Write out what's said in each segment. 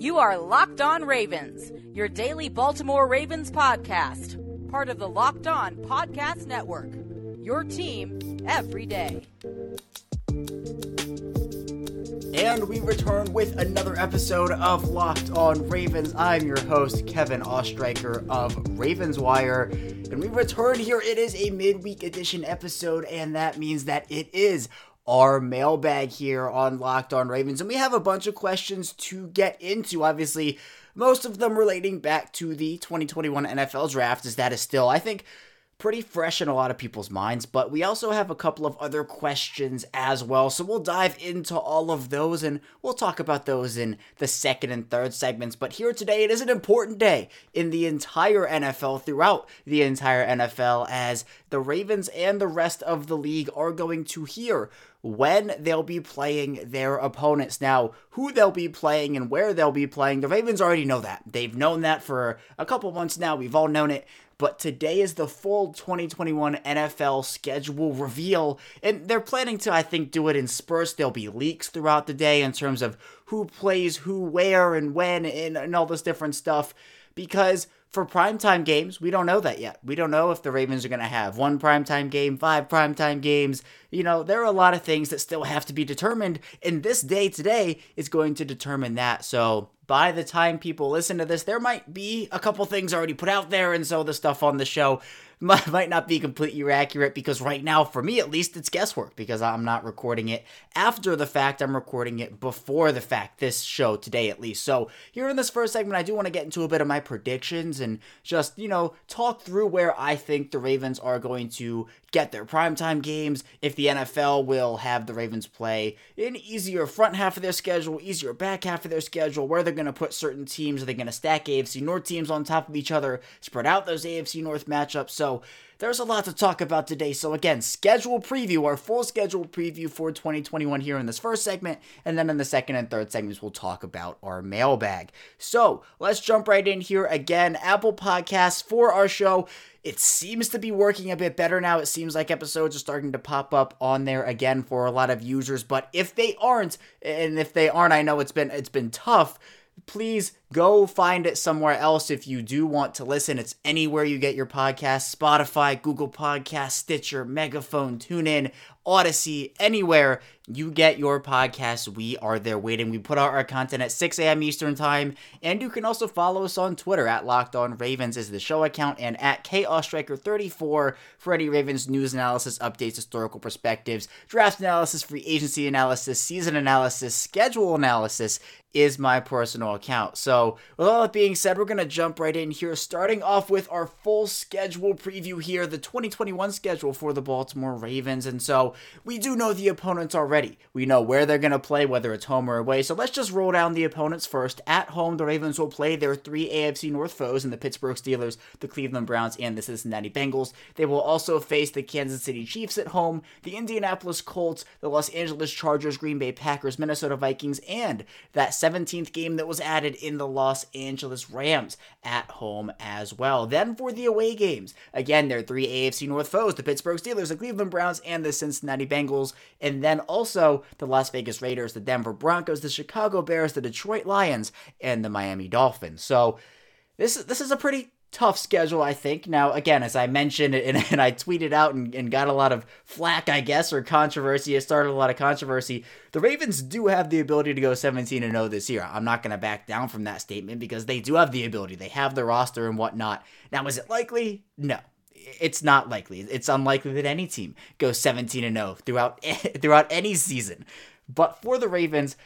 You are Locked On Ravens, your daily Baltimore Ravens podcast, part of the Locked On Podcast Network, your team every day. And we return with another episode of Locked On Ravens. I'm your host, Kevin Ostreicher of Ravenswire. And we return here. It is a midweek edition episode, and that means that it is our mailbag here on Locked On Ravens. And we have a bunch of questions to get into, obviously, most of them relating back to the 2021 NFL Draft, as that is still, I think, pretty fresh in a lot of people's minds, but we also have a couple of other questions as well, so we'll dive into all of those, and we'll talk about those in the second and third segments. But here today, it is an important day in the entire NFL, throughout the entire NFL, as the Ravens and the rest of the league are going to hear when they'll be playing their opponents. Now, who they'll be playing and where they'll be playing, the Ravens already know that. They've known that for a couple months now. We've all known it. But today is the full 2021 NFL schedule reveal, and they're planning to, I think, do it in spurts. There'll be leaks throughout the day in terms of who plays who, where, and when, and all this different stuff, because for primetime games, we don't know that yet. We don't know if the Ravens are going to have one primetime game, five primetime games. You know, there are a lot of things that still have to be determined, and this day today is going to determine that, so by the time people listen to this, there might be a couple things already put out there, and so the stuff on the show might not be completely accurate, because right now, for me at least, it's guesswork, because I'm not recording it after the fact. I'm recording it before the fact, this show today at least. So here in this first segment, I do want to get into a bit of my predictions and just, you know, talk through where I think the Ravens are going to get their primetime games, if the NFL will have the Ravens play an easier front half of their schedule, easier back half of their schedule, where they're going to put certain teams, are they going to stack AFC North teams on top of each other, spread out those AFC North matchups. So there's a lot to talk about today. So again, schedule preview, our full schedule preview for 2021 here in this first segment, and then in the second and third segments, we'll talk about our mailbag. So let's jump right in here. Again, Apple Podcasts for our show. It seems to be working a bit better now. It seems like episodes are starting to pop up on there again for a lot of users, but if they aren't, and if they aren't, I know it's been tough. Please go find it somewhere else if you do want to listen. It's anywhere you get your podcasts: Spotify, Google Podcasts, Stitcher, Megaphone, TuneIn, Odyssey, anywhere you get your podcasts, we are there waiting. We put out our content at 6 a.m. Eastern Time, and you can also follow us on Twitter at Locked On Ravens is the show account, and at KOstreicher34 for any Ravens news analysis, updates, historical perspectives, draft analysis, free agency analysis, season analysis, schedule analysis is my personal account. So with all that being said, we're going to jump right in here, starting off with our full schedule preview here, the 2021 schedule for the Baltimore Ravens. And so we do know the opponents already. We know where they're going to play, whether it's home or away. So let's just roll down the opponents first. At home, the Ravens will play their three AFC North foes in the Pittsburgh Steelers, the Cleveland Browns, and the Cincinnati Bengals. They will also face the Kansas City Chiefs at home, the Indianapolis Colts, the Los Angeles Chargers, Green Bay Packers, Minnesota Vikings, and that 17th game that was added in the Los Angeles Rams at home as well. Then for the away games, again, their three AFC North foes, the Pittsburgh Steelers, the Cleveland Browns, and the Cincinnati Bengals, and then also the Las Vegas Raiders, the Denver Broncos, the Chicago Bears, the Detroit Lions, and the Miami Dolphins. So this is a pretty tough schedule, I think. Now, again, as I mentioned, and I tweeted out and got a lot of flack, I guess, or controversy. It started a lot of controversy. The Ravens do have the ability to go 17-0 this year. I'm not going to back down from that statement because they do have the ability. They have the roster and whatnot. Now, is it likely? No. It's not likely. It's unlikely that any team goes 17-0 throughout any season. But for the Ravens,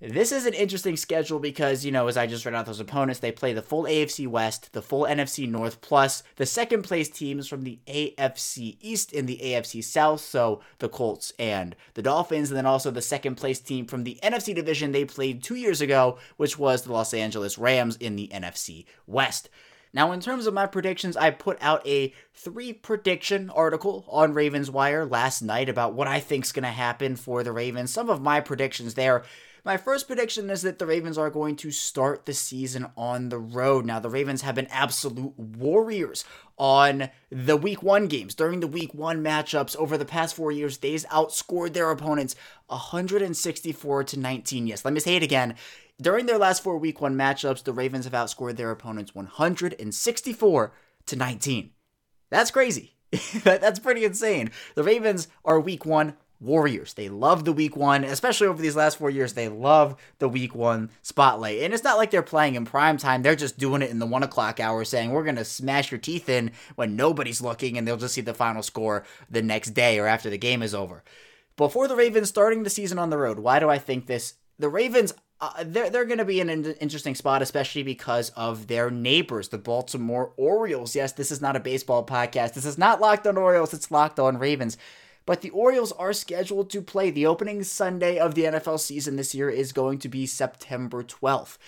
this is an interesting schedule because, you know, as I just read out those opponents, they play the full AFC West, the full NFC North, plus the second place teams from the AFC East and the AFC South, so the Colts and the Dolphins, and then also the second place team from the NFC division they played 2 years ago, which was the Los Angeles Rams in the NFC West. Now, in terms of my predictions, I put out a 3-prediction article on Ravenswire last night about what I think's going to happen for the Ravens. Some of my predictions there. My first prediction is that the Ravens are going to start the season on the road. Now, the Ravens have been absolute warriors on the Week 1 games. During the Week 1 matchups over the past 4 years, they've outscored their opponents 164-19. Yes, let me say it again. During their last 4 Week 1 matchups, the Ravens have outscored their opponents 164-19. That's crazy. That's pretty insane. The Ravens are Week 1 warriors. They love the Week 1, especially over these last 4 years. They love the Week 1 spotlight. And it's not like they're playing in prime time. They're just doing it in the 1 o'clock hour, saying we're going to smash your teeth in when nobody's looking, and they'll just see the final score the next day or after the game is over. Before the Ravens starting the season on the road, why do I think this? The Ravens, they're going to be in an interesting spot, especially because of their neighbors, the Baltimore Orioles. Yes, this is not a baseball podcast. This is not Locked On Orioles. It's Locked On Ravens. But the Orioles are scheduled to play. The opening Sunday of the NFL season this year is going to be September 12th.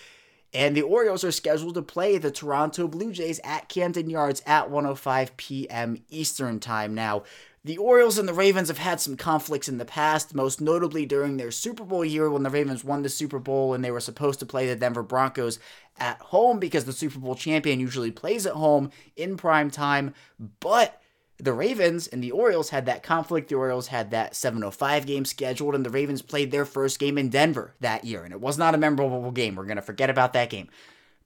And the Orioles are scheduled to play the Toronto Blue Jays at Camden Yards at 1:05 p.m. Eastern Time. Now, the Orioles and the Ravens have had some conflicts in the past, most notably during their Super Bowl year when the Ravens won the Super Bowl and they were supposed to play the Denver Broncos at home because the Super Bowl champion usually plays at home in prime time. But the Ravens and the Orioles had that conflict. The Orioles had that 7:05 game scheduled, and the Ravens played their first game in Denver that year, and it was not a memorable game. We're going to forget about that game.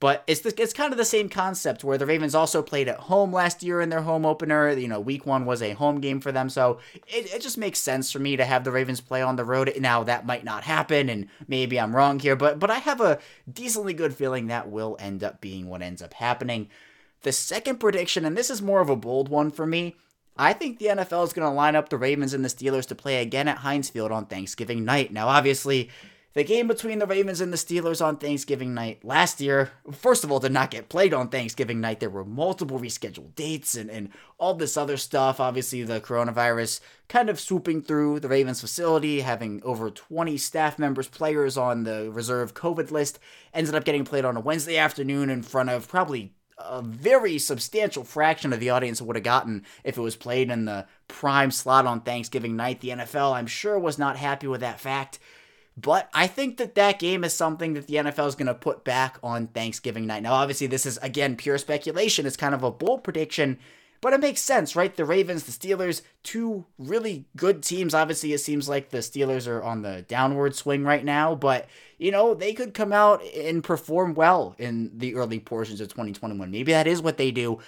But it's kind of the same concept where the Ravens also played at home last year in their home opener. You know, week one was a home game for them. So it just makes sense for me to have the Ravens play on the road. Now, that might not happen, and maybe I'm wrong here, but I have a decently good feeling that will end up being what ends up happening. The second prediction, and this is more of a bold one for me, I think the NFL is going to line up the Ravens and the Steelers to play again at Heinz Field on Thanksgiving night. Now, obviously, the game between the Ravens and the Steelers on Thanksgiving night last year, first of all, did not get played on Thanksgiving night. There were multiple rescheduled dates and all this other stuff. Obviously, the coronavirus kind of swooping through the Ravens facility, having over 20 staff members, players on the reserve COVID list, ended up getting played on a Wednesday afternoon in front of probably a very substantial fraction of the audience would have gotten if it was played in the prime slot on Thanksgiving night. The NFL, I'm sure, was not happy with that fact. But I think that game is something that the NFL is going to put back on Thanksgiving night. Now, obviously, this is, again, pure speculation. It's kind of a bold prediction, but it makes sense, right? The Ravens, the Steelers, two really good teams. Obviously, it seems like the Steelers are on the downward swing right now, but, you know, they could come out and perform well in the early portions of 2021. Maybe that is what they do.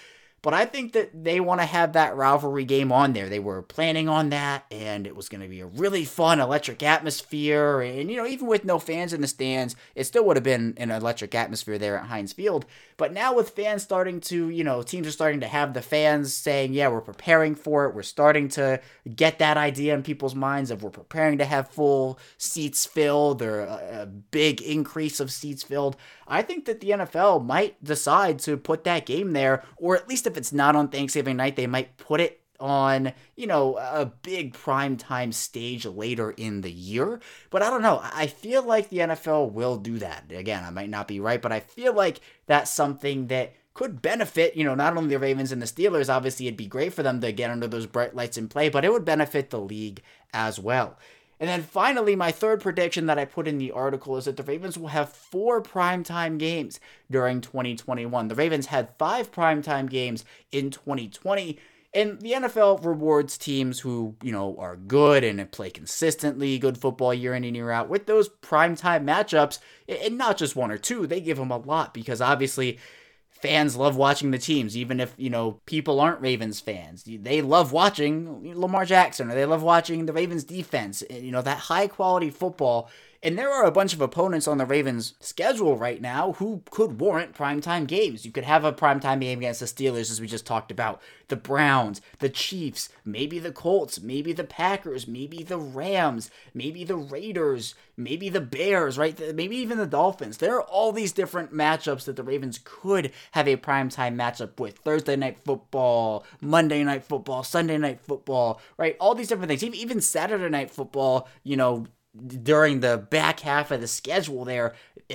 But I think that they want to have that rivalry game on there. They were planning on that, and it was going to be a really fun, electric atmosphere. And, you know, even with no fans in the stands, it still would have been an electric atmosphere there at Heinz Field. But now with fans starting to, you know, teams are starting to have the fans saying, yeah, we're preparing for it. We're starting to get that idea in people's minds of we're preparing to have full seats filled or a big increase of seats filled. I think that the NFL might decide to put that game there, or at least if it's not on Thanksgiving night, they might put it on, you know, a big primetime stage later in the year. But I don't know. I feel like the NFL will do that. Again, I might not be right, but I feel like that's something that could benefit, you know, not only the Ravens and the Steelers. Obviously, it'd be great for them to get under those bright lights and play, but it would benefit the league as well. And then finally, my third prediction that I put in the article is that the Ravens will have 4 primetime games during 2021. The Ravens had 5 primetime games in 2020, and the NFL rewards teams who, you know, are good and play consistently, good football year in and year out. With those primetime matchups, and not just 1 or 2, they give them a lot because obviously fans love watching the teams, even if, you know, people aren't Ravens fans. They love watching Lamar Jackson, or they love watching the Ravens defense, you know, that high-quality football. And there are a bunch of opponents on the Ravens' schedule right now who could warrant primetime games. You could have a primetime game against the Steelers, as we just talked about, the Browns, the Chiefs, maybe the Colts, maybe the Packers, maybe the Rams, maybe the Raiders, maybe the Bears, right? Maybe even the Dolphins. There are all these different matchups that the Ravens could have a primetime matchup with. Thursday night football, Monday night football, Sunday night football, right? All these different things. Even Saturday night football, you know, during the back half of the schedule there,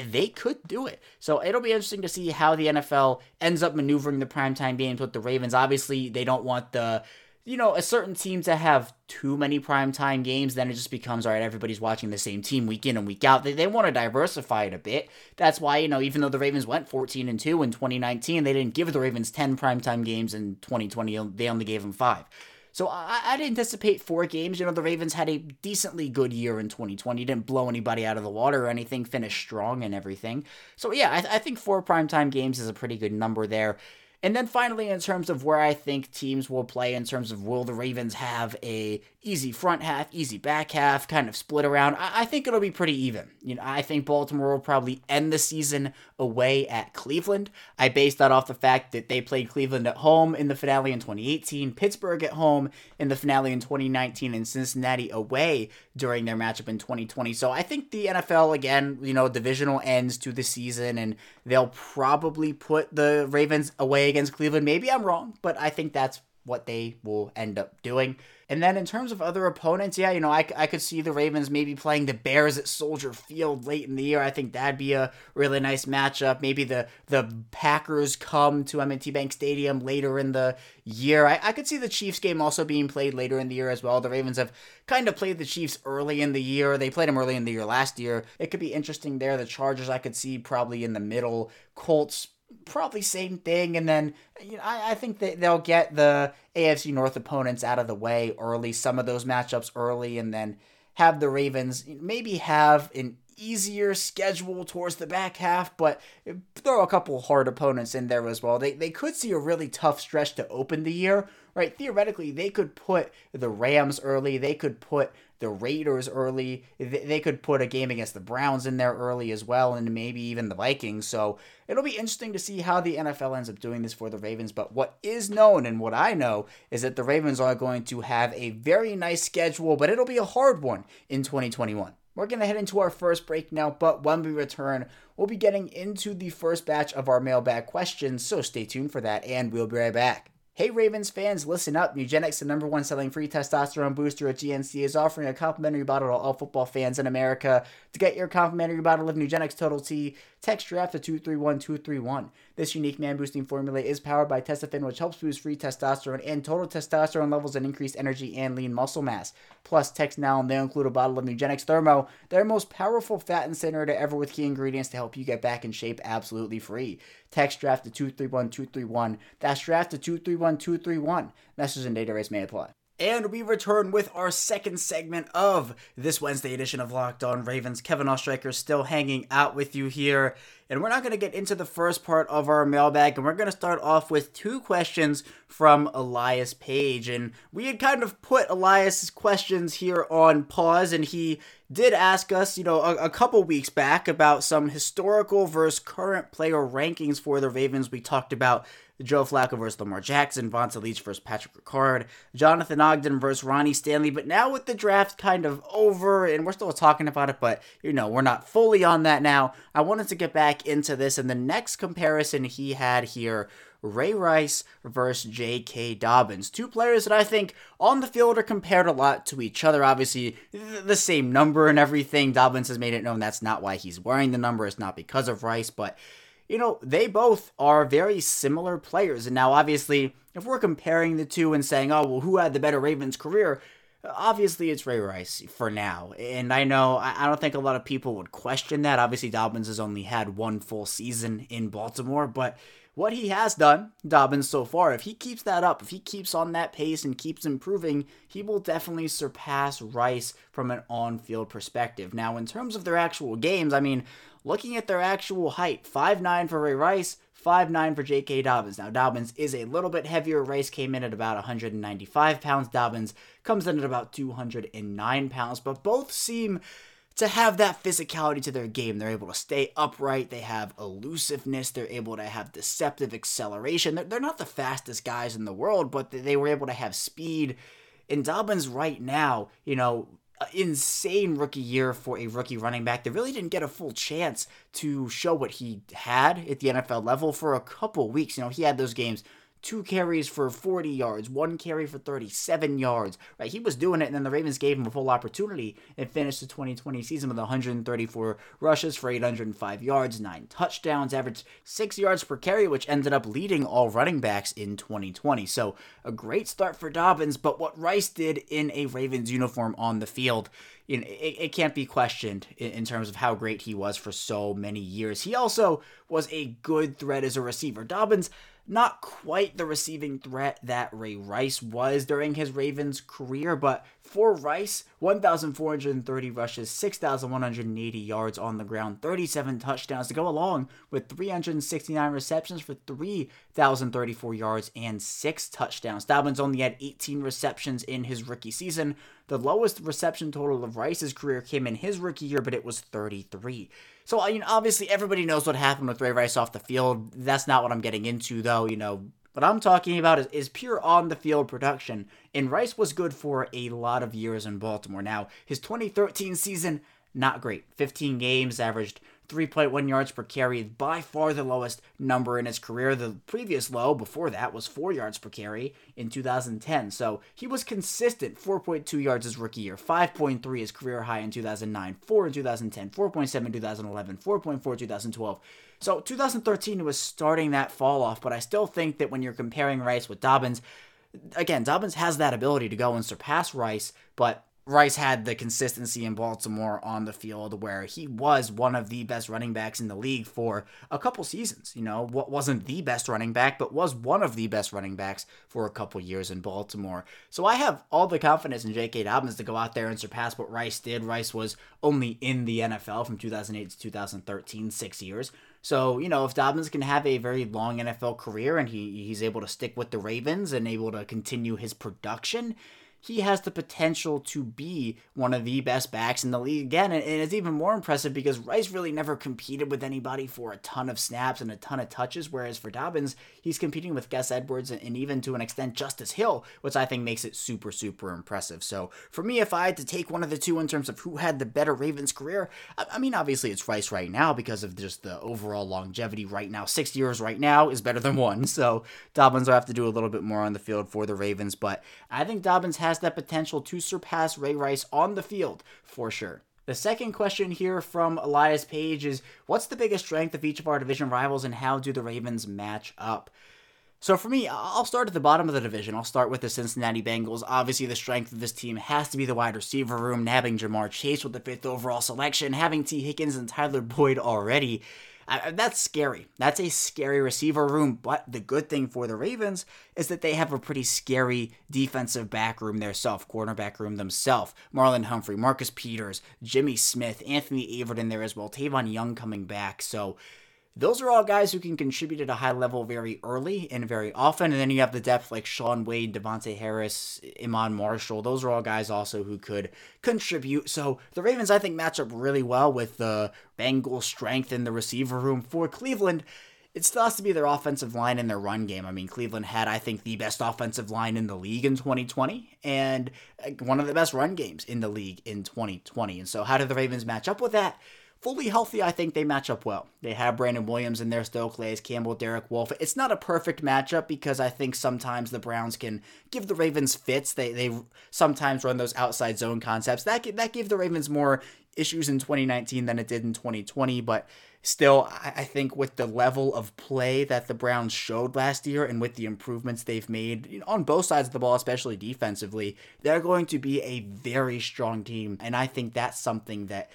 they could do it. So it'll be interesting to see how the NFL ends up maneuvering the primetime games with the Ravens. Obviously, they don't want the, you know, a certain team to have too many primetime games. Then it just becomes, all right, everybody's watching the same team week in and week out. They want to diversify it a bit. That's why, you know, even though the Ravens went 14-2 in 2019, they didn't give the Ravens 10 primetime games in 2020. They only gave them 5. So I'd anticipate 4 games. You know, the Ravens had a decently good year in 2020. Didn't blow anybody out of the water or anything. Finished strong and everything. So yeah, I think 4 primetime games is a pretty good number there. And then finally, in terms of where I think teams will play, in terms of will the Ravens have a easy front half, easy back half, kind of split around, I think it'll be pretty even. You know, I think Baltimore will probably end the season away at Cleveland. I base that off the fact that they played Cleveland at home in the finale in 2018, Pittsburgh at home in the finale in 2019, and Cincinnati away during their matchup in 2020. So I think the NFL, again, you know, divisional ends to the season, and they'll probably put the Ravens away against Cleveland. Maybe I'm wrong, but I think that's what they will end up doing. And then in terms of other opponents, yeah, you know, I could see the Ravens maybe playing the Bears at Soldier Field late in the year. I think that'd be a really nice matchup. Maybe the Packers come to M&T Bank Stadium later in the year. I could see the Chiefs game also being played later in the year as well. The Ravens have kind of played the Chiefs early in the year. They played them early in the year last year. It could be interesting there. The Chargers I could see probably in the middle. Colts, probably same thing. And then, you know, I think that they'll get the AFC North opponents out of the way early, some of those matchups early, and then have the Ravens maybe have an easier schedule towards the back half, but throw a couple hard opponents in there as well. They could see a really tough stretch to open the year, right? Theoretically, they could put the Rams early. They could put the Raiders early. They could put a game against the Browns in there early as well, and maybe even the Vikings. So it'll be interesting to see how the NFL ends up doing this for the Ravens. But what is known and what I know is that the Ravens are going to have a very nice schedule, but it'll be a hard one in 2021. We're going to head into our first break now, but when we return, we'll be getting into the first batch of our mailbag questions, so stay tuned for that, and we'll be right back. Hey Ravens fans, listen up. Nugenix, the number one selling free testosterone booster at GNC, is offering a complimentary bottle to all football fans in America. To get your complimentary bottle of Nugenix Total T, text draft to 231231. This unique man-boosting formula is powered by Testofen, which helps boost free testosterone and total testosterone levels and increase energy and lean muscle mass. Plus, text now and they'll include a bottle of Nugenix Thermo, their most powerful fat incinerator ever, with key ingredients to help you get back in shape absolutely free. Text draft to 231231. That's draft to 231231. Messages and data rates may apply. And we return with our second segment of this Wednesday edition of Locked On Ravens. Kevin Ostreicher still hanging out with you here. And we're not going to get into the first part of our mailbag. And we're going to start off with 2 questions from Elias Page. And we had kind of put Elias's questions here on pause. And he did ask us, you know, a couple weeks back about some historical versus current player rankings for the Ravens. We talked about Joe Flacco versus Lamar Jackson, Vontae Leach versus Patrick Ricard, Jonathan Ogden versus Ronnie Stanley. But now with the draft kind of over, and we're still talking about it, but, you know, we're not fully on that now. I wanted to get back into this, and the next comparison he had here, Ray Rice versus JK Dobbins. 2 players that I think on the field are compared a lot to each other. Obviously, the same number and everything. Dobbins has made it known that's not why he's wearing the number. It's not because of Rice, but, you know, they both are very similar players. And now, obviously, if we're comparing the two and saying, oh, well, who had the better Ravens career? Obviously, it's Ray Rice for now. And I know, I don't think a lot of people would question that. Obviously, Dobbins has only had 1 full season in Baltimore, but what he has done, Dobbins, so far, if he keeps that up, if he keeps on that pace and keeps improving, he will definitely surpass Rice from an on-field perspective. Now, in terms of their actual games, I mean, looking at their actual height, 5'9 for Ray Rice, 5'9 for J.K. Dobbins. Now, Dobbins is a little bit heavier. Rice came in at about 195 pounds. Dobbins comes in at about 209 pounds, but both seem to have that physicality to their game. They're able to stay upright. They have elusiveness. They're able to have deceptive acceleration. They're not the fastest guys in the world, but they were able to have speed. And Dobbins right now, you know, insane rookie year for a rookie running back. They really didn't get a full chance to show what he had at the NFL level for a couple weeks. You know, he had those games, 2 carries for 40 yards, 1 carry for 37 yards, right? He was doing it, and then the Ravens gave him a full opportunity and finished the 2020 season with 134 rushes for 805 yards, 9 touchdowns, averaged 6 yards per carry, which ended up leading all running backs in 2020. So a great start for Dobbins, but what Rice did in a Ravens uniform on the field, you know, it can't be questioned in terms of how great he was for so many years. He also was a good threat as a receiver. Dobbins not quite the receiving threat that Ray Rice was during his Ravens career, but for Rice, 1,430 rushes, 6,180 yards on the ground, 37 touchdowns to go along with 369 receptions for 3,034 yards and 6 touchdowns. Dobbins only had 18 receptions in his rookie season. The lowest reception total of Rice's career came in his rookie year, but it was 33. So, obviously everybody knows what happened with Ray Rice off the field. That's not what I'm getting into, though. What I'm talking about is pure on-the-field production, and Rice was good for a lot of years in Baltimore. Now, his 2013 season, not great. 15 games, averaged 3.1 yards per carry, by far the lowest number in his career. The previous low before that was 4 yards per carry in 2010. So he was consistent, 4.2 yards his rookie year, 5.3 his career high in 2009, 4 in 2010, 4.7 in 2011, 4.4 in 2012. So 2013 was starting that fall off, but I still think that when you're comparing Rice with Dobbins, again, Dobbins has that ability to go and surpass Rice, but Rice had the consistency in Baltimore on the field where he was one of the best running backs in the league for a couple seasons. Wasn't the best running back, but was one of the best running backs for a couple years in Baltimore. So I have all the confidence in JK Dobbins to go out there and surpass what Rice did. Rice was only in the NFL from 2008 to 2013, 6 years. So, if Dobbins can have a very long NFL career and he's able to stick with the Ravens and able to continue his production, he has the potential to be one of the best backs in the league again, and it's even more impressive because Rice really never competed with anybody for a ton of snaps and a ton of touches, whereas for Dobbins, he's competing with Gus Edwards and even to an extent Justice Hill, which I think makes it super, super impressive. So for me, if I had to take one of the two in terms of who had the better Ravens career, obviously it's Rice right now because of just the overall longevity right now. 6 years right now is better than one, so Dobbins will have to do a little bit more on the field for the Ravens, but I think Dobbins has that potential to surpass Ray Rice on the field for sure. The second question here from Elias Page is, what's the biggest strength of each of our division rivals and how do the Ravens match up? So for me, I'll start at the bottom of the division. I'll start with the Cincinnati Bengals. Obviously, the strength of this team has to be the wide receiver room, nabbing Jamar Chase with the 5th overall selection, having T. Higgins and Tyler Boyd already. That's scary. That's a scary receiver room, but the good thing for the Ravens is that they have a pretty scary defensive back room themselves, cornerback room themselves. Marlon Humphrey, Marcus Peters, Jimmy Smith, Anthony Averton there as well, Tavon Young coming back, so those are all guys who can contribute at a high level very early and very often, and then you have the depth like Sean Wade, Devontae Harris, Iman Marshall. Those are all guys also who could contribute. So the Ravens, I think, match up really well with the Bengals' strength in the receiver room. For Cleveland, it still has to be their offensive line and their run game. Cleveland had, I think, the best offensive line in the league in 2020 and one of the best run games in the league in 2020. And so how do the Ravens match up with that? Fully healthy, I think they match up well. They have Brandon Williams in there still, Calais Campbell, Derek Wolfe. It's not a perfect matchup because I think sometimes the Browns can give the Ravens fits. They sometimes run those outside zone concepts. That gave the Ravens more issues in 2019 than it did in 2020, but still, I think with the level of play that the Browns showed last year and with the improvements they've made on both sides of the ball, especially defensively, they're going to be a very strong team, and I think that's something that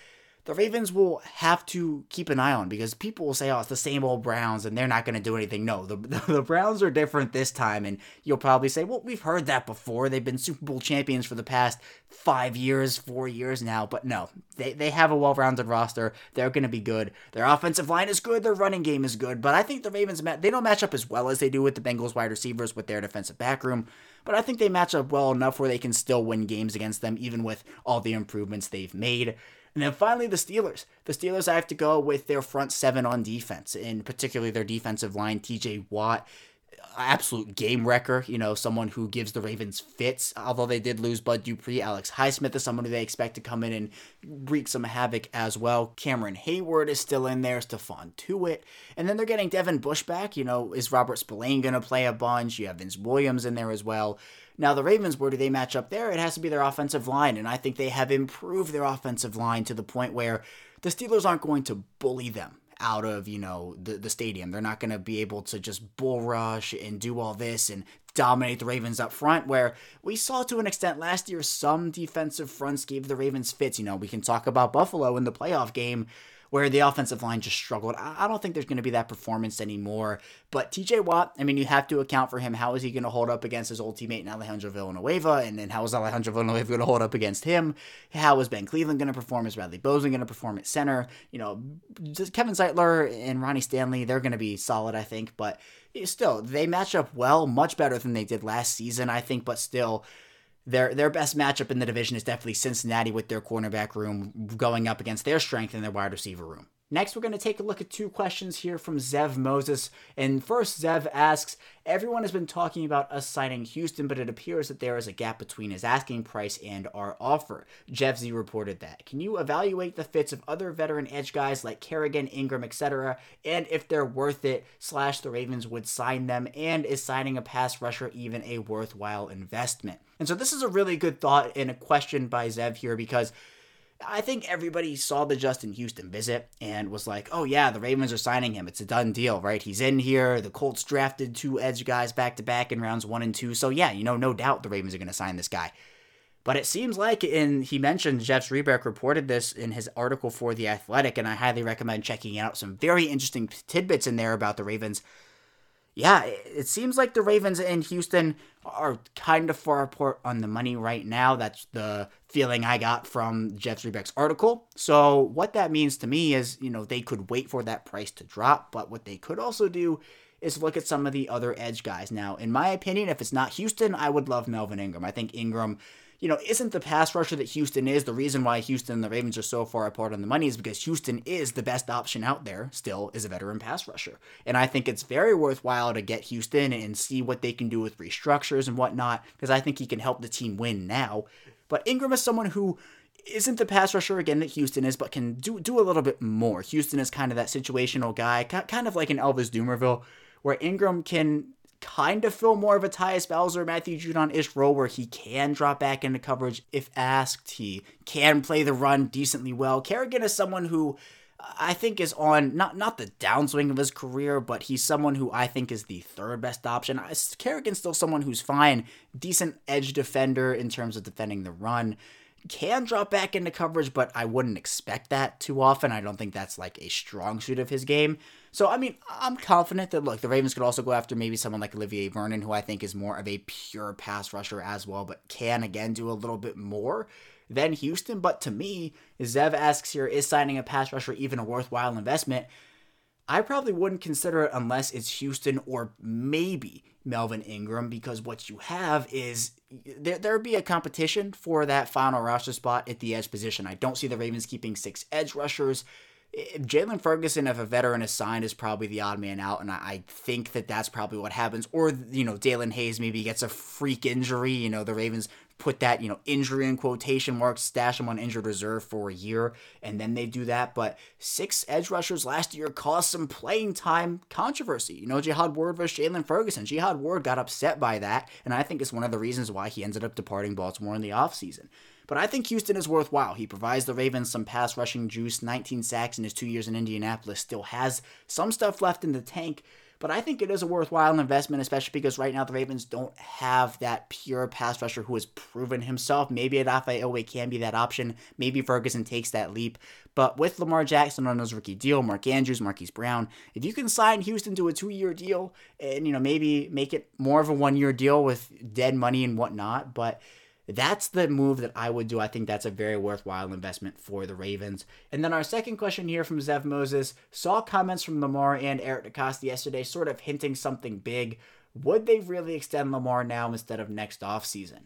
the Ravens will have to keep an eye on because people will say, oh, it's the same old Browns and they're not going to do anything. No, the Browns are different this time, and you'll probably say, well, we've heard that before. They've been Super Bowl champions for the past 5 years, 4 years now, but no, they have a well-rounded roster. They're going to be good. Their offensive line is good. Their running game is good, but I think the Ravens, they don't match up as well as they do with the Bengals wide receivers with their defensive back room, but I think they match up well enough where they can still win games against them, even with all the improvements they've made. And then finally, the Steelers. The Steelers, I have to go with their front seven on defense, and particularly their defensive line, TJ Watt, absolute game wrecker, someone who gives the Ravens fits. Although they did lose Bud Dupree, Alex Highsmith is someone who they expect to come in and wreak some havoc as well. Cameron Hayward is still in there, Stephon Tuitt. And then they're getting Devin Bush back. Is Robert Spillane going to play a bunch? You have Vince Williams in there as well. Now, the Ravens, where do they match up there? It has to be their offensive line, and I think they have improved their offensive line to the point where the Steelers aren't going to bully them out of, the stadium. They're not going to be able to just bull rush and do all this and dominate the Ravens up front, where we saw to an extent last year some defensive fronts gave the Ravens fits. We can talk about Buffalo in the playoff game, where the offensive line just struggled. I don't think there's going to be that performance anymore. But TJ Watt, I mean, you have to account for him. How is he going to hold up against his old teammate in Alejandro Villanueva? And then how is Alejandro Villanueva going to hold up against him? How is Ben Cleveland going to perform? Is Bradley Bozeman going to perform at center? You know, Kevin Zeitler and Ronnie Stanley, they're going to be solid, I think. But still, they match up well, much better than they did last season, I think. But still, their best matchup in the division is definitely Cincinnati with their cornerback room going up against their strength in their wide receiver room. Next, we're going to take a look at two questions here from Zev Moses. And first, Zev asks, everyone has been talking about us signing Houston, but it appears that there is a gap between his asking price and our offer. Jeff Z reported that. Can you evaluate the fits of other veteran edge guys like Kerrigan, Ingram, etc., and if they're worth it, / the Ravens would sign them, and is signing a pass rusher even a worthwhile investment? And so this is a really good thought and a question by Zev here, because I think everybody saw the Justin Houston visit and was like, oh yeah, the Ravens are signing him. It's a done deal, right? He's in here. The Colts drafted two edge guys back-to-back in rounds 1 and 2. So yeah, no doubt the Ravens are going to sign this guy. But it seems like, and he mentioned, Jeff Rebeck reported this in his article for The Athletic, and I highly recommend checking out some very interesting tidbits in there about the Ravens. Yeah, it seems like the Ravens and Houston are kind of far apart on the money right now. That's the feeling I got from Jeff Rebeck's article. So what that means to me is, they could wait for that price to drop, but what they could also do is look at some of the other edge guys. Now, in my opinion, if it's not Houston, I would love Melvin Ingram. I think Ingram, isn't the pass rusher that Houston is. The reason why Houston and the Ravens are so far apart on the money is because Houston is the best option out there, still, is a veteran pass rusher. And I think it's very worthwhile to get Houston and see what they can do with restructures and whatnot, because I think he can help the team win now. But Ingram is someone who isn't the pass rusher, again, that Houston is, but can do a little bit more. Houston is kind of that situational guy, kind of like an Elvis Dumervil, where Ingram can kind of feel more of a Tyus Bowser, Matthew Judon-ish role where he can drop back into coverage if asked. He can play the run decently well. Kerrigan is someone who I think is on not the downswing of his career, but he's someone who I think is the third best option. Kerrigan's still someone who's fine, decent edge defender in terms of defending the run. Can drop back into coverage, but I wouldn't expect that too often. I don't think that's like a strong suit of his game. So, I mean, I'm confident that, look, the Ravens could also go after maybe someone like Olivier Vernon, who I think is more of a pure pass rusher as well, but can, again, do a little bit more than Houston. But to me, Zev asks here, is signing a pass rusher even a worthwhile investment? I probably wouldn't consider it unless it's Houston or maybe Melvin Ingram, because what you have is there'd be a competition for that final roster spot at the edge position. I don't see the Ravens keeping 6 edge rushers. Jalen Ferguson, if a veteran is signed, is probably the odd man out, and I think that that's probably what happens. Or, Dalen Hayes maybe gets a freak injury. The Ravens put that, injury in quotation marks, stash him on injured reserve for a year, and then they do that. But 6 edge rushers last year caused some playing time controversy. Jihad Ward versus Jalen Ferguson. Jihad Ward got upset by that, and I think it's one of the reasons why he ended up departing Baltimore in the offseason. But I think Houston is worthwhile. He provides the Ravens some pass rushing juice, 19 sacks in his 2 years in Indianapolis, still has some stuff left in the tank. But I think it is a worthwhile investment, especially because right now the Ravens don't have that pure pass rusher who has proven himself. Maybe Adafai Owe can be that option. Maybe Ferguson takes that leap. But with Lamar Jackson on his rookie deal, Mark Andrews, Marquise Brown, if you can sign Houston to a 2-year deal and, maybe make it more of a 1-year deal with dead money and whatnot, but that's the move that I would do. I think that's a very worthwhile investment for the Ravens. And then our second question here from Zev Moses, saw comments from Lamar and Eric DeCosta yesterday sort of hinting something big. Would they really extend Lamar now instead of next offseason?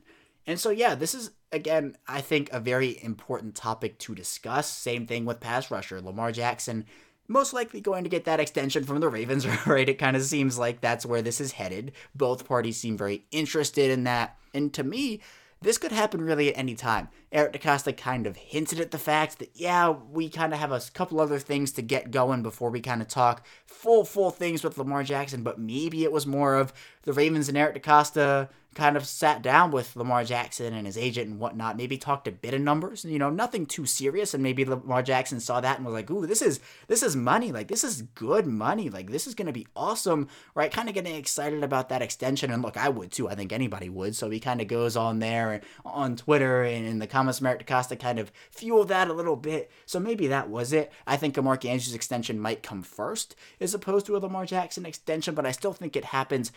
And so, yeah, this is, again, I think a very important topic to discuss. Same thing with pass rusher. Lamar Jackson most likely going to get that extension from the Ravens, right? It kind of seems like that's where this is headed. Both parties seem very interested in that. And to me, this could happen really at any time. Eric DeCosta kind of hinted at the fact that, yeah, we kind of have a couple other things to get going before we kind of talk full things with Lamar Jackson, but maybe it was more of the Ravens and Eric DeCosta kind of sat down with Lamar Jackson and his agent and whatnot, maybe talked a bit of numbers, nothing too serious, and maybe Lamar Jackson saw that and was like, ooh, this is money, like, this is good money, like, this is going to be awesome, right? Kind of getting excited about that extension, and look, I would too, I think anybody would, so he kind of goes on there and on Twitter and in the comments Thomas, Merrick DaCosta kind of fuel that a little bit. So maybe that was it. I think a Mark Andrews extension might come first as opposed to a Lamar Jackson extension, but I still think it happens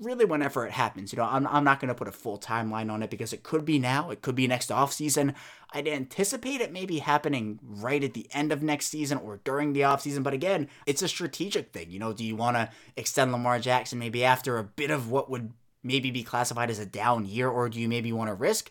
really whenever it happens. You know, I'm not going to put a full timeline on it because it could be now, it could be next offseason. I'd anticipate it maybe happening right at the end of next season or during the offseason, but again, it's a strategic thing. You know, do you want to extend Lamar Jackson maybe after a bit of what would maybe be classified as a down year, or do you maybe want to risk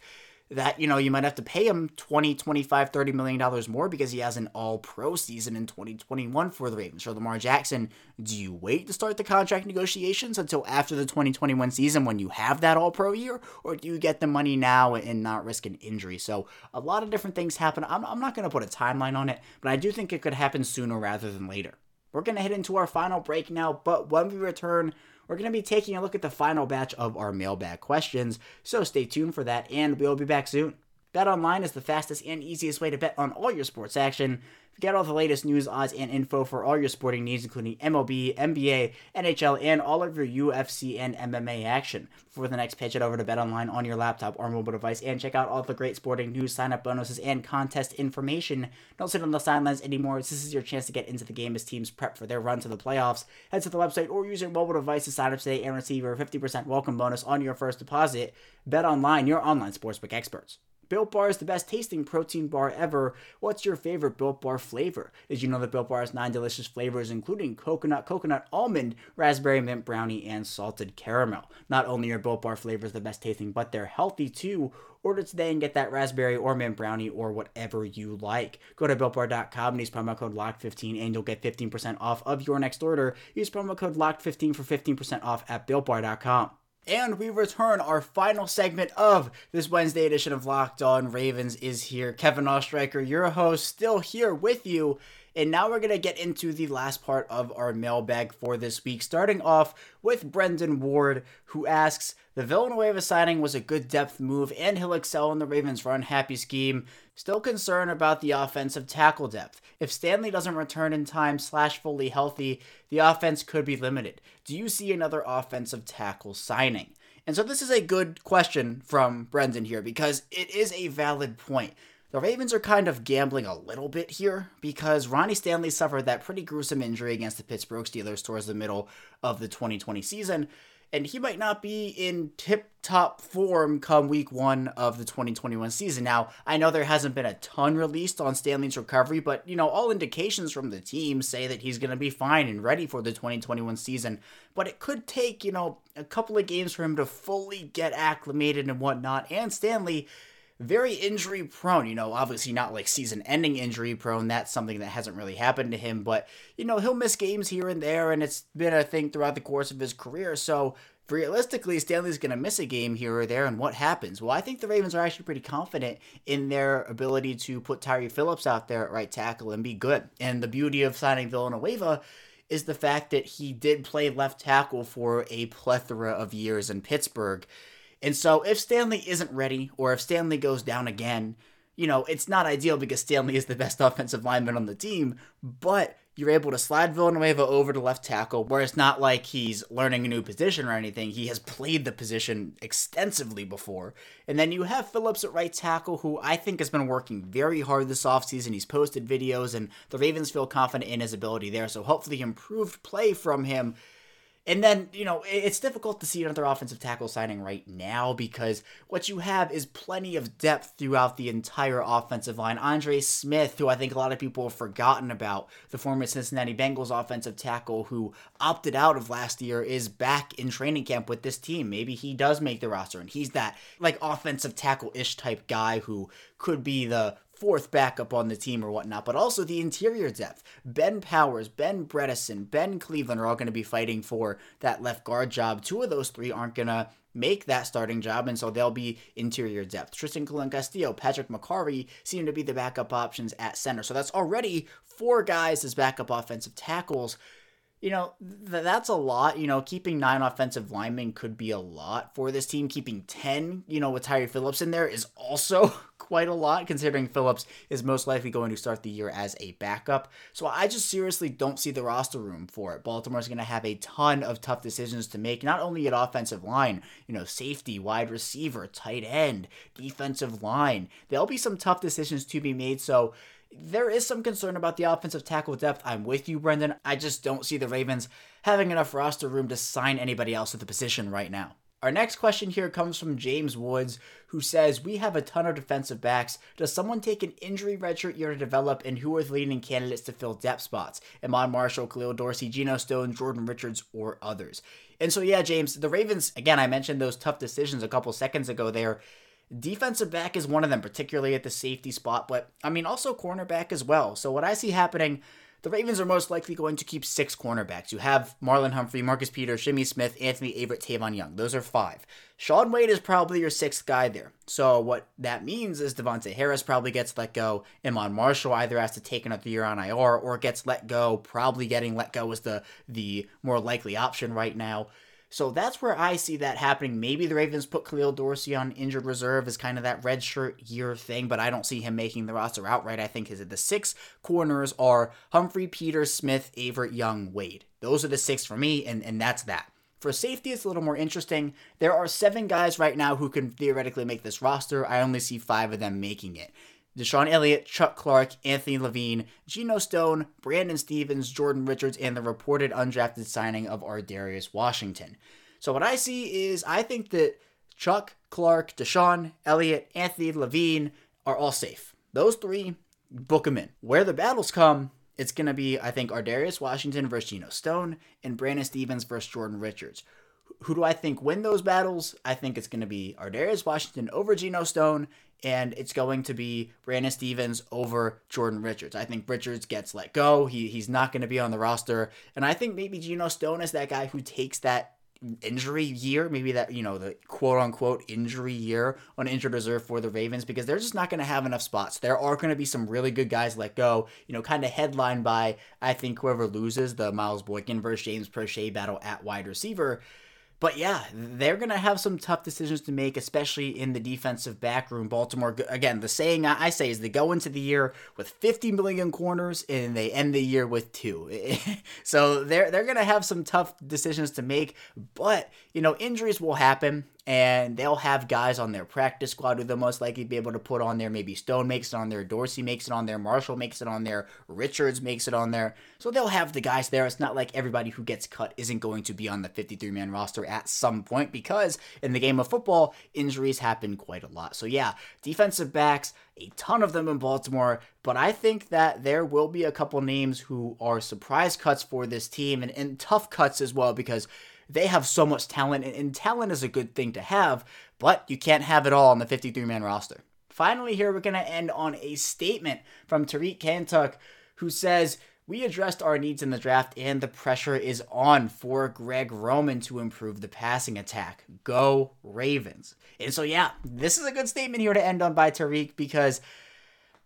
that, you know, you might have to pay him $20, $25, $30 million more because he has an all-pro season in 2021 for the Ravens. For Lamar Jackson, do you wait to start the contract negotiations until after the 2021 season when you have that all-pro year, or do you get the money now and not risk an injury? So a lot of different things happen. I'm not going to put a timeline on it, but I do think it could happen sooner rather than later. We're going to head into our final break now, but when we return, we're going to be taking a look at the final batch of our mailbag questions, so stay tuned for that, and we'll be back soon. BetOnline is the fastest and easiest way to bet on all your sports action. Get all the latest news, odds, and info for all your sporting needs, including MLB, NBA, NHL, and all of your UFC and MMA action. Before the next pitch, head over to BetOnline on your laptop or mobile device and check out all the great sporting news, sign-up bonuses, and contest information. Don't sit on the sidelines anymore, as this is your chance to get into the game as teams prep for their run to the playoffs. Head to the website or use your mobile device to sign up today and receive your 50% welcome bonus on your first deposit. BetOnline, your online sportsbook experts. Built Bar is the best tasting protein bar ever. What's your favorite Built Bar flavor? Did you know that Built Bar has 9 delicious flavors, including coconut, coconut almond, raspberry mint brownie, and salted caramel? Not only are Built Bar flavors the best tasting, but they're healthy too. Order today and get that raspberry or mint brownie or whatever you like. Go to BuiltBar.com and use promo code LOCKED15 and you'll get 15% off of your next order. Use promo code LOCKED15 for 15% off at BuiltBar.com. And we return. Our final segment of this Wednesday edition of Locked On Ravens is here. Kevin Ostreicher, your host, still here with you. And now we're going to get into the last part of our mailbag for this week, starting off with Brendan Ward, who asks, the Villanueva signing was a good depth move, and he'll excel in the Ravens' run-happy scheme. Still concerned about the offensive tackle depth. If Stanley doesn't return in time / fully healthy, the offense could be limited. Do you see another offensive tackle signing? And so this is a good question from Brendan here, because it is a valid point. The Ravens are kind of gambling a little bit here because Ronnie Stanley suffered that pretty gruesome injury against the Pittsburgh Steelers towards the middle of the 2020 season, and he might not be in tip-top form come week one of the 2021 season. Now, I know there hasn't been a ton released on Stanley's recovery, but, you know, all indications from the team say that he's going to be fine and ready for the 2021 season. But it could take, you know, a couple of games for him to fully get acclimated and whatnot, and Stanley, very injury prone, you know, obviously not like season ending injury prone. That's something that hasn't really happened to him, but you know, he'll miss games here and there. And it's been a thing throughout the course of his career. So realistically, Stanley's going to miss a game here or there. And what happens? Well, I think the Ravens are actually pretty confident in their ability to put Tyree Phillips out there at right tackle and be good. And the beauty of signing Villanueva is the fact that he did play left tackle for a plethora of years in Pittsburgh. And so if Stanley isn't ready, or if Stanley goes down again, you know, it's not ideal because Stanley is the best offensive lineman on the team, but you're able to slide Villanueva over to left tackle, where it's not like he's learning a new position or anything. He has played the position extensively before. And then you have Phillips at right tackle, who I think has been working very hard this offseason. He's posted videos, and the Ravens feel confident in his ability there, so hopefully improved play from him. And then, you know, it's difficult to see another offensive tackle signing right now because what you have is plenty of depth throughout the entire offensive line. Andre Smith, who I think a lot of people have forgotten about, the former Cincinnati Bengals offensive tackle who opted out of last year, is back in training camp with this team. Maybe he does make the roster, and he's that, like, offensive tackle-ish type guy who could be the fourth backup on the team or whatnot, but also the interior depth. Ben Powers, Ben Bredesen, Ben Cleveland are all going to be fighting for that left guard job. Two of those three aren't going to make that starting job, and so they'll be interior depth. Tristan Colon-Castillo, Patrick McCarry seem to be the backup options at center. So that's already 4 guys as backup offensive tackles. you know, that's a lot. You know, keeping 9 offensive linemen could be a lot for this team. Keeping 10, you know, with Tyree Phillips in there is also quite a lot, considering Phillips is most likely going to start the year as a backup. So I just seriously don't see the roster room for it. Baltimore's going to have a ton of tough decisions to make, not only at offensive line, you know, safety, wide receiver, tight end, defensive line. There'll be some tough decisions to be made. So there is some concern about the offensive tackle depth. I'm with you, Brendan. I just don't see the Ravens having enough roster room to sign anybody else at the position right now. Our next question here comes from James Woods, who says, we have a ton of defensive backs. Does someone take an injury redshirt year to develop, and who are the leading candidates to fill depth spots? Iman Marshall, Khalil Dorsey, Geno Stone, Jordan Richards, or others? And so, yeah, James, the Ravens, again, I mentioned those tough decisions a couple seconds ago there. Defensive back is one of them, particularly at the safety spot, but I mean, also cornerback as well. So what I see happening, the Ravens are most likely going to keep 6 cornerbacks. You have Marlon Humphrey, Marcus Peters, Jimmy Smith, Anthony Averett, Tavon Young. Those are 5. Sean Wade is probably your 6th guy there. So what that means is Devontae Harris probably gets let go. Iman Marshall either has to take another year on IR or gets let go. Probably getting let go is the more likely option right now. So that's where I see that happening. Maybe the Ravens put Khalil Dorsey on injured reserve as kind of that redshirt year thing, but I don't see him making the roster outright. I think the 6 corners are Humphrey, Peters, Smith, Averett, Young, Wade. Those are the 6 for me, and that's that. For safety, it's a little more interesting. There are 7 guys right now who can theoretically make this roster. I only see 5 of them making it. Deshaun Elliott, Chuck Clark, Anthony Levine, Geno Stone, Brandon Stevens, Jordan Richards, and the reported undrafted signing of Ardarius Washington. So what I see is I think that Chuck Clark, Deshaun Elliott, Anthony Levine are all safe. Those 3, book them in. Where the battles come, it's going to be, I think, Ardarius Washington versus Geno Stone and Brandon Stevens versus Jordan Richards. Who do I think win those battles? I think it's going to be Ardarius Washington over Geno Stone, and it's going to be Brandon Stevens over Jordan Richards. I think Richards gets let go. He's not going to be on the roster. And I think maybe Geno Stone is that guy who takes that injury year, maybe that, you know, the quote-unquote injury year on injured reserve for the Ravens, because they're just not going to have enough spots. There are going to be some really good guys let go, you know, kind of headlined by, I think, whoever loses the Miles Boykin versus James Prochet battle at wide receiver. But yeah, they're going to have some tough decisions to make, especially in the defensive back room. Baltimore, again, the saying I say is they go into the year with 50 million corners and they end the year with 2. So they're going to have some tough decisions to make, but, you know, injuries will happen. And they'll have guys on their practice squad who they'll most likely be able to put on there. Maybe Stone makes it on there, Dorsey makes it on there, Marshall makes it on there, Richards makes it on there. So they'll have the guys there. It's not like everybody who gets cut isn't going to be on the 53-man roster at some point, because in the game of football, injuries happen quite a lot. So yeah, defensive backs, a ton of them in Baltimore, but I think that there will be a couple names who are surprise cuts for this team, and tough cuts as well, because they have so much talent, and talent is a good thing to have, but you can't have it all on the 53-man roster. Finally here, we're going to end on a statement from Tariq Kantuck, who says, we addressed our needs in the draft, and the pressure is on for Greg Roman to improve the passing attack. Go Ravens. And so, yeah, this is a good statement here to end on by Tariq, because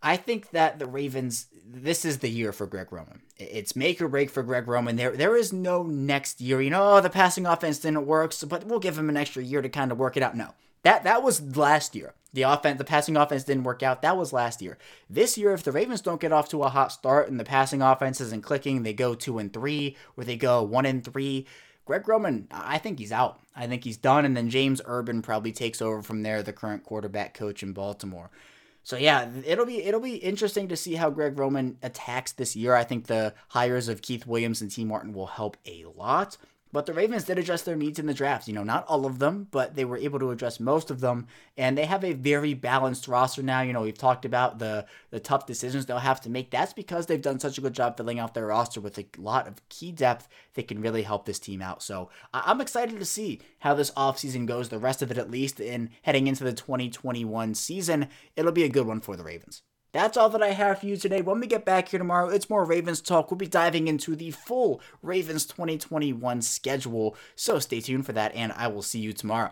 I think that the Ravens, this is the year for Greg Roman. It's make or break for Greg Roman. There is no next year. You know, oh, the passing offense didn't work, so, but we'll give him an extra year to kind of work it out. No, that was last year. The passing offense didn't work out. That was last year. This year, if the Ravens don't get off to a hot start and the passing offense isn't clicking, they go 2-3 or they go 1-3. Greg Roman, I think he's out. I think he's done. And then James Urban probably takes over from there, the current quarterback coach in Baltimore. So yeah, it'll be interesting to see how Greg Roman attacks this year. I think the hires of Keith Williams and T. Martin will help a lot. But the Ravens did address their needs in the draft. You know, not all of them, but they were able to address most of them. And they have a very balanced roster now. You know, we've talked about the tough decisions they'll have to make. That's because they've done such a good job filling out their roster with a lot of key depth that can really help this team out. So I'm excited to see how this offseason goes, the rest of it at least, and heading into the 2021 season. It'll be a good one for the Ravens. That's all that I have for you today. When we get back here tomorrow, it's more Ravens talk. We'll be diving into the full Ravens 2021 schedule, so stay tuned for that, and I will see you tomorrow.